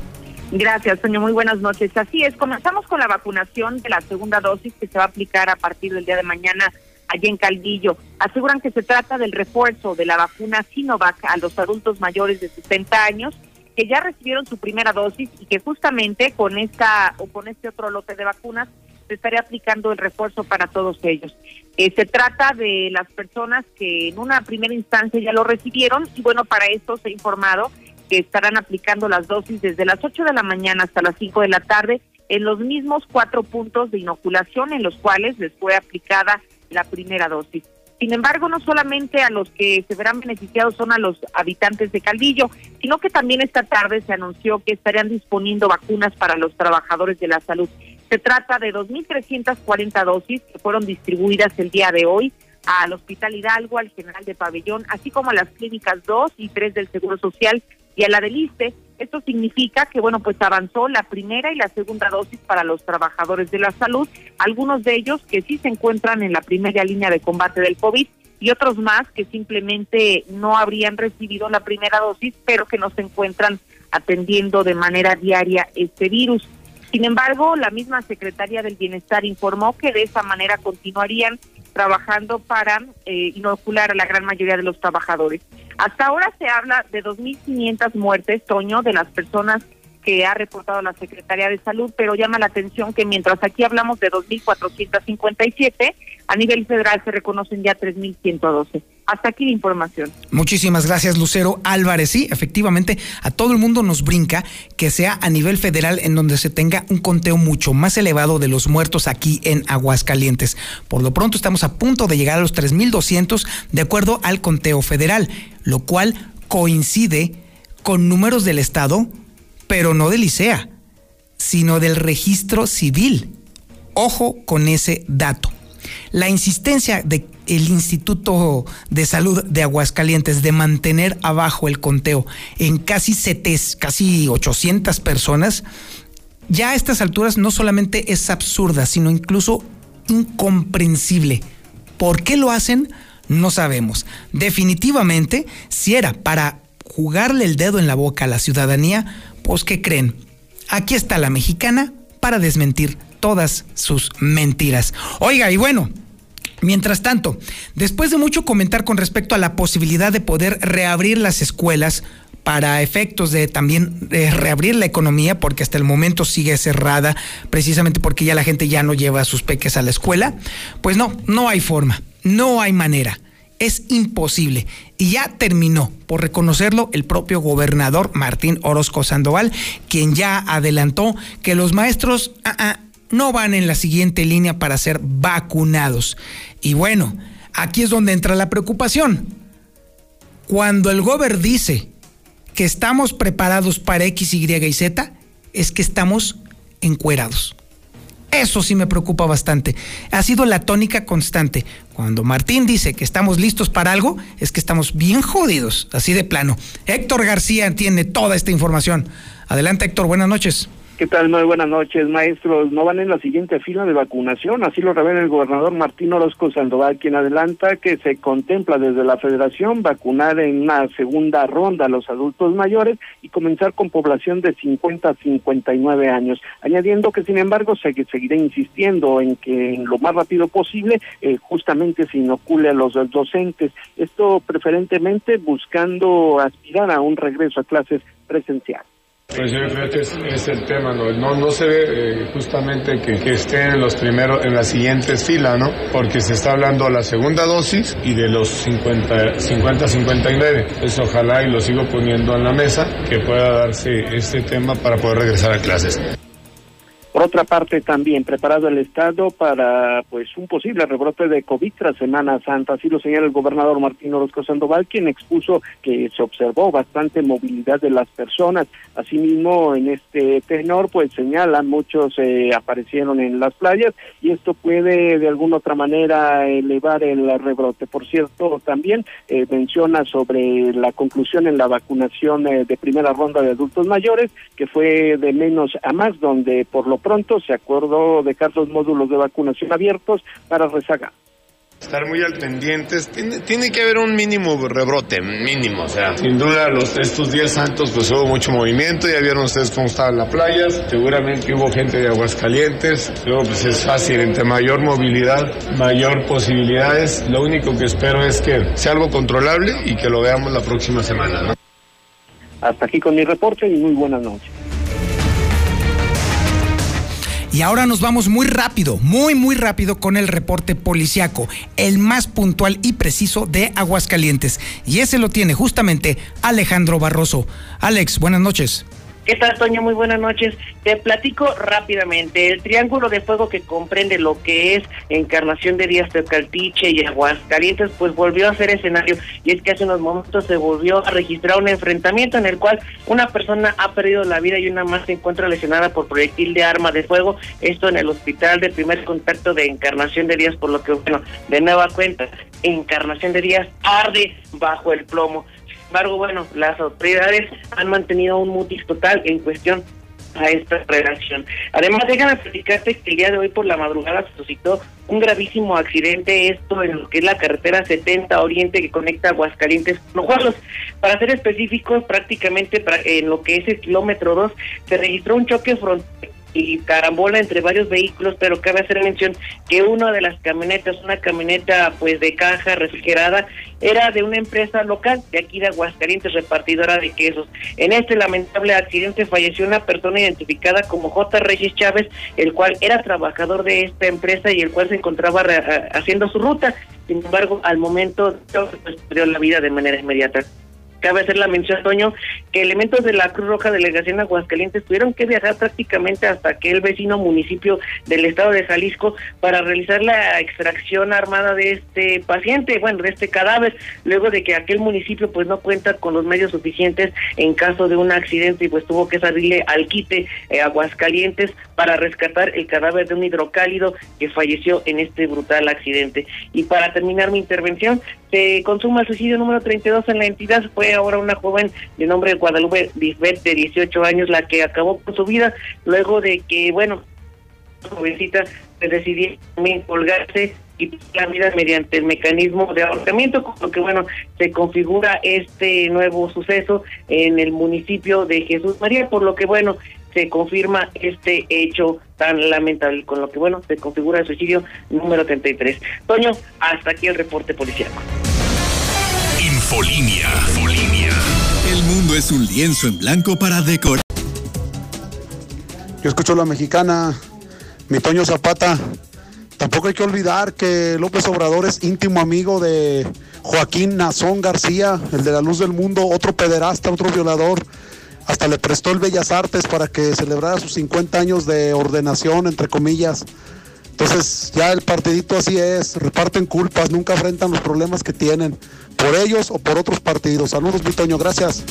Gracias, Toño. Muy buenas noches. Así es, comenzamos con la vacunación de la segunda dosis que se va a aplicar a partir del día de mañana allí en Calvillo. Aseguran que se trata del refuerzo de la vacuna Sinovac a los adultos mayores de sesenta años que ya recibieron su primera dosis y que justamente con esta o con este otro lote de vacunas se estaría aplicando el refuerzo para todos ellos. Eh, se trata de las personas que en una primera instancia ya lo recibieron y bueno, para esto se ha informado que estarán aplicando las dosis desde las ocho de la mañana hasta las cinco de la tarde en los mismos cuatro puntos de inoculación en los cuales les fue aplicada la primera dosis. Sin embargo, no solamente a los que se verán beneficiados son a los habitantes de Calvillo, sino que también esta tarde se anunció que estarían disponiendo vacunas para los trabajadores de la salud. Se trata de dos mil trescientas cuarenta dosis que fueron distribuidas el día de hoy al Hospital Hidalgo, al General de Pabellón, así como a las clínicas dos y tres del Seguro Social y a la del I S S S T E. Esto significa que, bueno, pues avanzó la primera y la segunda dosis para los trabajadores de la salud, algunos de ellos que sí se encuentran en la primera línea de combate del COVID y otros más que simplemente no habrían recibido la primera dosis, pero que no se encuentran atendiendo de manera diaria este virus. Sin embargo, la misma Secretaría del Bienestar informó que de esa manera continuarían trabajando para eh, inocular a la gran mayoría de los trabajadores. Hasta ahora se habla de dos mil quinientas muertes, Toño, de las personas que ha reportado la Secretaría de Salud, pero llama la atención que mientras aquí hablamos de dos mil cuatrocientas cincuenta y siete, a nivel federal se reconocen ya tres mil ciento doce. Hasta aquí la información. Muchísimas gracias, Lucero Álvarez. Sí, efectivamente, a todo el mundo nos brinca que sea a nivel federal en donde se tenga un conteo mucho más elevado de los muertos aquí en Aguascalientes. Por lo pronto estamos a punto de llegar a los tres mil doscientos de acuerdo al conteo federal, lo cual coincide con números del Estado, pero no del ISEA, sino del registro civil. Ojo con ese dato. La insistencia del Instituto de Salud de Aguascalientes de mantener abajo el conteo en casi, casi ochocientas personas, ya a estas alturas no solamente es absurda, sino incluso incomprensible. ¿Por qué lo hacen? No sabemos. Definitivamente, si era para jugarle el dedo en la boca a la ciudadanía, pues ¿qué creen? Aquí está la mexicana para desmentir todas sus mentiras. Oiga, y bueno, mientras tanto, después de mucho comentar con respecto a la posibilidad de poder reabrir las escuelas para efectos de también eh, reabrir la economía, porque hasta el momento sigue cerrada, precisamente porque ya la gente ya no lleva a sus peques a la escuela, pues no, no hay forma, no hay manera. Es imposible. Y ya terminó por reconocerlo el propio gobernador Martín Orozco Sandoval, quien ya adelantó que los maestros ah, ah, no van en la siguiente línea para ser vacunados. Y bueno, aquí es donde entra la preocupación. Cuando el gobernador dice que estamos preparados para X, Y y Z, es que estamos encuerados. Eso sí me preocupa bastante. Ha sido la tónica constante. Cuando Martín dice que estamos listos para algo, es que estamos bien jodidos, así de plano. Héctor García tiene toda esta información. Adelante, Héctor, buenas noches. ¿Qué tal? Muy buenas noches, maestros. No van en la siguiente fila de vacunación, así lo revela el gobernador Martín Orozco Sandoval, quien adelanta que se contempla desde la Federación vacunar en una segunda ronda a los adultos mayores y comenzar con población de cincuenta a cincuenta y nueve años, añadiendo que sin embargo se seguirá insistiendo en que en lo más rápido posible eh, justamente se inocule a los docentes, esto preferentemente buscando aspirar a un regreso a clases presencial. Pues yo creo que es, es el tema, ¿no? No, no se ve eh, justamente que, que estén en los primeros, en las siguientes filas, ¿no? Porque se está hablando de la segunda dosis y de los cincuenta a cincuenta y nueve. Pues ojalá, y lo sigo poniendo en la mesa, que pueda darse este tema para poder regresar a clases. Por otra parte, también preparado el Estado para pues un posible rebrote de COVID tras Semana Santa, así lo señala el gobernador Martín Orozco Sandoval, quien expuso que se observó bastante movilidad de las personas. Asimismo, en este tenor, pues señala, muchos eh, aparecieron en las playas y esto puede de alguna otra manera elevar el rebrote. Por cierto, también eh, menciona sobre la conclusión en la vacunación eh, de primera ronda de adultos mayores, que fue de menos a más, donde por lo pronto se acordó dejar los módulos de vacunación abiertos para rezagados. Estar muy al pendientes, tiene, tiene que haber un mínimo rebrote, mínimo, o sea, sin duda los estos días santos pues hubo mucho movimiento, ya vieron ustedes cómo estaban las playas, seguramente hubo gente de Aguascalientes, luego pues es fácil, entre mayor movilidad, mayor posibilidades, lo único que espero es que sea algo controlable y que lo veamos la próxima semana, ¿no? Hasta aquí con mi reporte y muy buenas noches. Y ahora nos vamos muy rápido, muy, muy rápido con el reporte policiaco, el más puntual y preciso de Aguascalientes. Y ese lo tiene justamente Alejandro Barroso. Alex, buenas noches. ¿Qué tal, Toño? Muy buenas noches. Te platico rápidamente. El triángulo de fuego que comprende lo que es Encarnación de Díaz, Tezcaltiche y Aguascalientes, pues volvió a ser escenario. Y es que hace unos momentos se volvió a registrar un enfrentamiento en el cual una persona ha perdido la vida y una más se encuentra lesionada por proyectil de arma de fuego. Esto en el hospital de primer contacto de Encarnación de Díaz, por lo que, bueno, de nueva cuenta, Encarnación de Díaz arde bajo el plomo. Sin embargo, bueno, las autoridades han mantenido un mutis total en cuestión a esta relación. Además, déjame platicarte que el día de hoy por la madrugada se suscitó un gravísimo accidente, esto en lo que es la carretera setenta Oriente que conecta Aguascalientes con Guanajuato. Para ser específicos, prácticamente en lo que es el kilómetro dos se registró un choque frontal y carambola entre varios vehículos, pero cabe hacer mención que una de las camionetas, una camioneta pues de caja refrigerada, era de una empresa local de aquí de Aguascalientes, repartidora de quesos. En este lamentable accidente falleció una persona identificada como J. Reyes Chávez, el cual era trabajador de esta empresa y el cual se encontraba haciendo su ruta. Sin embargo, al momento pues, perdió la vida de manera inmediata. Cabe hacer la mención, Toño, que elementos de la Cruz Roja Delegación Aguascalientes tuvieron que viajar prácticamente hasta aquel vecino municipio del estado de Jalisco para realizar la extracción armada de este paciente, bueno, de este cadáver, luego de que aquel municipio pues no cuenta con los medios suficientes en caso de un accidente y pues tuvo que salirle al quite eh, Aguascalientes para rescatar el cadáver de un hidrocálido que falleció en este brutal accidente. Y para terminar mi intervención, se consuma el suicidio número treinta y dos en la entidad. Fue ahora una joven de nombre Guadalupe Disbet, de dieciocho años, la que acabó con su vida luego de que, bueno, la jovencita se decidió también colgarse y la vida mediante el mecanismo de ahorcamiento, con lo que, bueno, se configura este nuevo suceso en el municipio de Jesús María, por lo que, bueno, se confirma este hecho tan lamentable, con lo que, bueno, se configura el suicidio número treinta y tres. Toño, hasta aquí el reporte policial. Infolinia. Infolinia. El mundo es un lienzo en blanco para decorar. Yo escucho a la mexicana, mi Toño Zapata. Tampoco hay que olvidar que López Obrador es íntimo amigo de Joaquín Nazón García, el de la Luz del Mundo, otro pederasta, otro violador. Hasta le prestó el Bellas Artes para que celebrara sus cincuenta años de ordenación, entre comillas. Entonces, ya el partidito así es, reparten culpas, nunca afrentan los problemas que tienen, por ellos o por otros partidos. Saludos, mi Toño, gracias.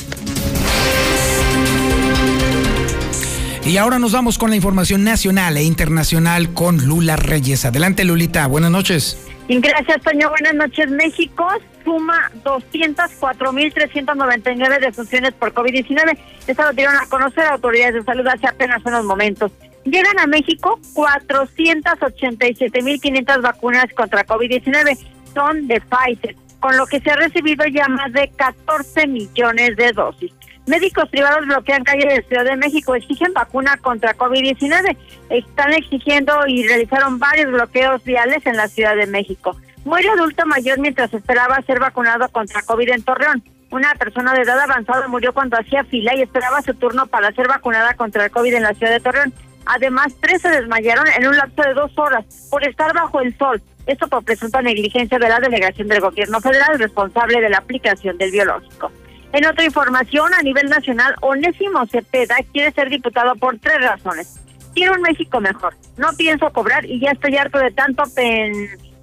Y ahora nos vamos con la información nacional e internacional con Lula Reyes. Adelante, Lulita, buenas noches. Gracias, Toño. Buenas noches. México suma doscientas cuatro mil trescientas noventa y nueve defunciones por COVID diecinueve. Esto lo dieron a conocer autoridades de salud hace apenas unos momentos. Llegan a México cuatrocientas ochenta y siete mil quinientas vacunas contra COVID diecinueve. Son de Pfizer, con lo que se ha recibido ya más de catorce millones de dosis. Médicos privados bloquean calles de Ciudad de México, exigen vacuna contra COVID diecinueve. Están exigiendo y realizaron varios bloqueos viales en la Ciudad de México. Muere adulto mayor mientras esperaba ser vacunado contra COVID en Torreón. Una persona de edad avanzada murió cuando hacía fila y esperaba su turno para ser vacunada contra el COVID en la ciudad de Torreón. Además, tres se desmayaron en un lapso de dos horas por estar bajo el sol. Esto por presunta negligencia de la delegación del gobierno federal responsable de la aplicación del biológico. En otra información, a nivel nacional, Onésimo Cepeda quiere ser diputado por tres razones. Quiero un México mejor, no pienso cobrar y ya estoy harto de tanto pen...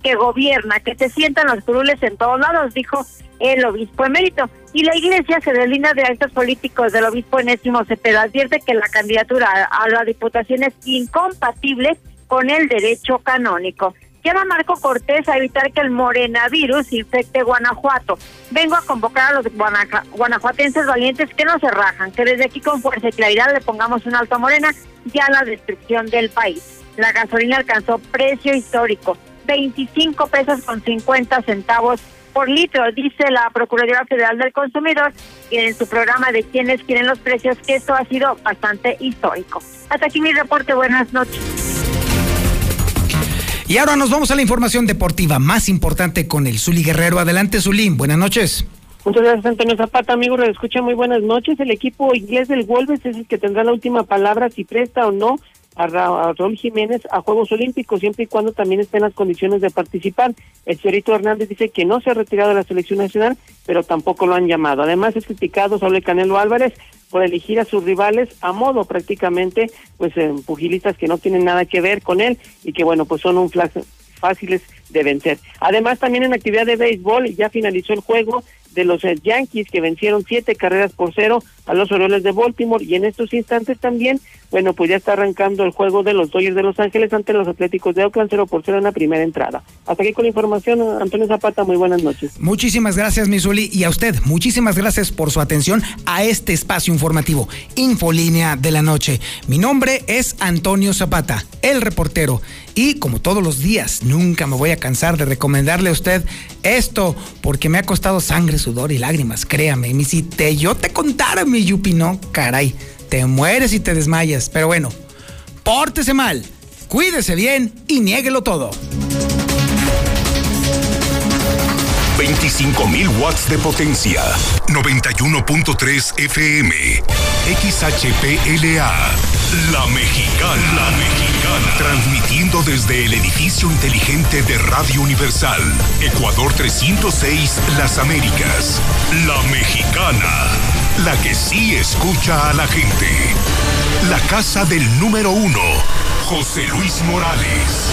que gobierna, que se sientan los curules en todos lados, dijo el obispo emérito. Y la iglesia se deslinda de actos políticos del obispo Onésimo Cepeda. Advierte que la candidatura a la diputación es incompatible con el derecho canónico. Llama a Marco Cortés a evitar que el morenavirus infecte Guanajuato. Vengo a convocar a los guanaja, guanajuatenses valientes que no se rajan, que desde aquí con fuerza y claridad le pongamos un alto a Morena y a la destrucción del país. La gasolina alcanzó precio histórico. veinticinco pesos con cincuenta centavos por litro, dice la Procuraduría Federal del Consumidor en su programa de Quienes Quieren los Precios, que esto ha sido bastante histórico. Hasta aquí mi reporte, buenas noches. Y ahora nos vamos a la información deportiva más importante con el Zuli Guerrero. Adelante, Zuli, buenas noches. Muchas gracias, Antonio Zapata, amigo, le escucha, muy buenas noches. El equipo inglés del Wolves es el que tendrá la última palabra si presta o no a Raúl Jiménez a Juegos Olímpicos, siempre y cuando también esté en las condiciones de participar. El señorito Hernández dice que no se ha retirado de la selección nacional, pero tampoco lo han llamado. Además, es criticado sobre Canelo Álvarez por elegir a sus rivales a modo, prácticamente, pues en pugilistas que no tienen nada que ver con él y que, bueno, pues son un flash fáciles de vencer. Además, también en actividad de béisbol, ya finalizó el juego de los Yankees, que vencieron siete carreras por cero a los Orioles de Baltimore, y en estos instantes también, bueno, pues ya está arrancando el juego de los Dodgers de Los Ángeles ante los Atléticos de Oakland, cero por cero en la primera entrada. Hasta aquí con la información, Antonio Zapata, muy buenas noches. Muchísimas gracias, mi Zuli, y a usted, muchísimas gracias por su atención a este espacio informativo, Infolínea de la Noche. Mi nombre es Antonio Zapata, el reportero, y como todos los días, nunca me voy a cansar de recomendarle a usted esto, porque me ha costado sangre, sudor y lágrimas, créame. Y si te, yo te contara, mi Yupi, no, caray, te mueres y te desmayas. Pero bueno, pórtese mal, cuídese bien y niéguelo todo. veinticinco mil watts de potencia, noventa y uno punto tres F M, X H P L A, La Mexicana, La Mexicana, transmitiendo desde el edificio inteligente de Radio Universal, Ecuador trescientos seis, Las Américas, La Mexicana, la que sí escucha a la gente, la casa del número uno, José Luis Morales.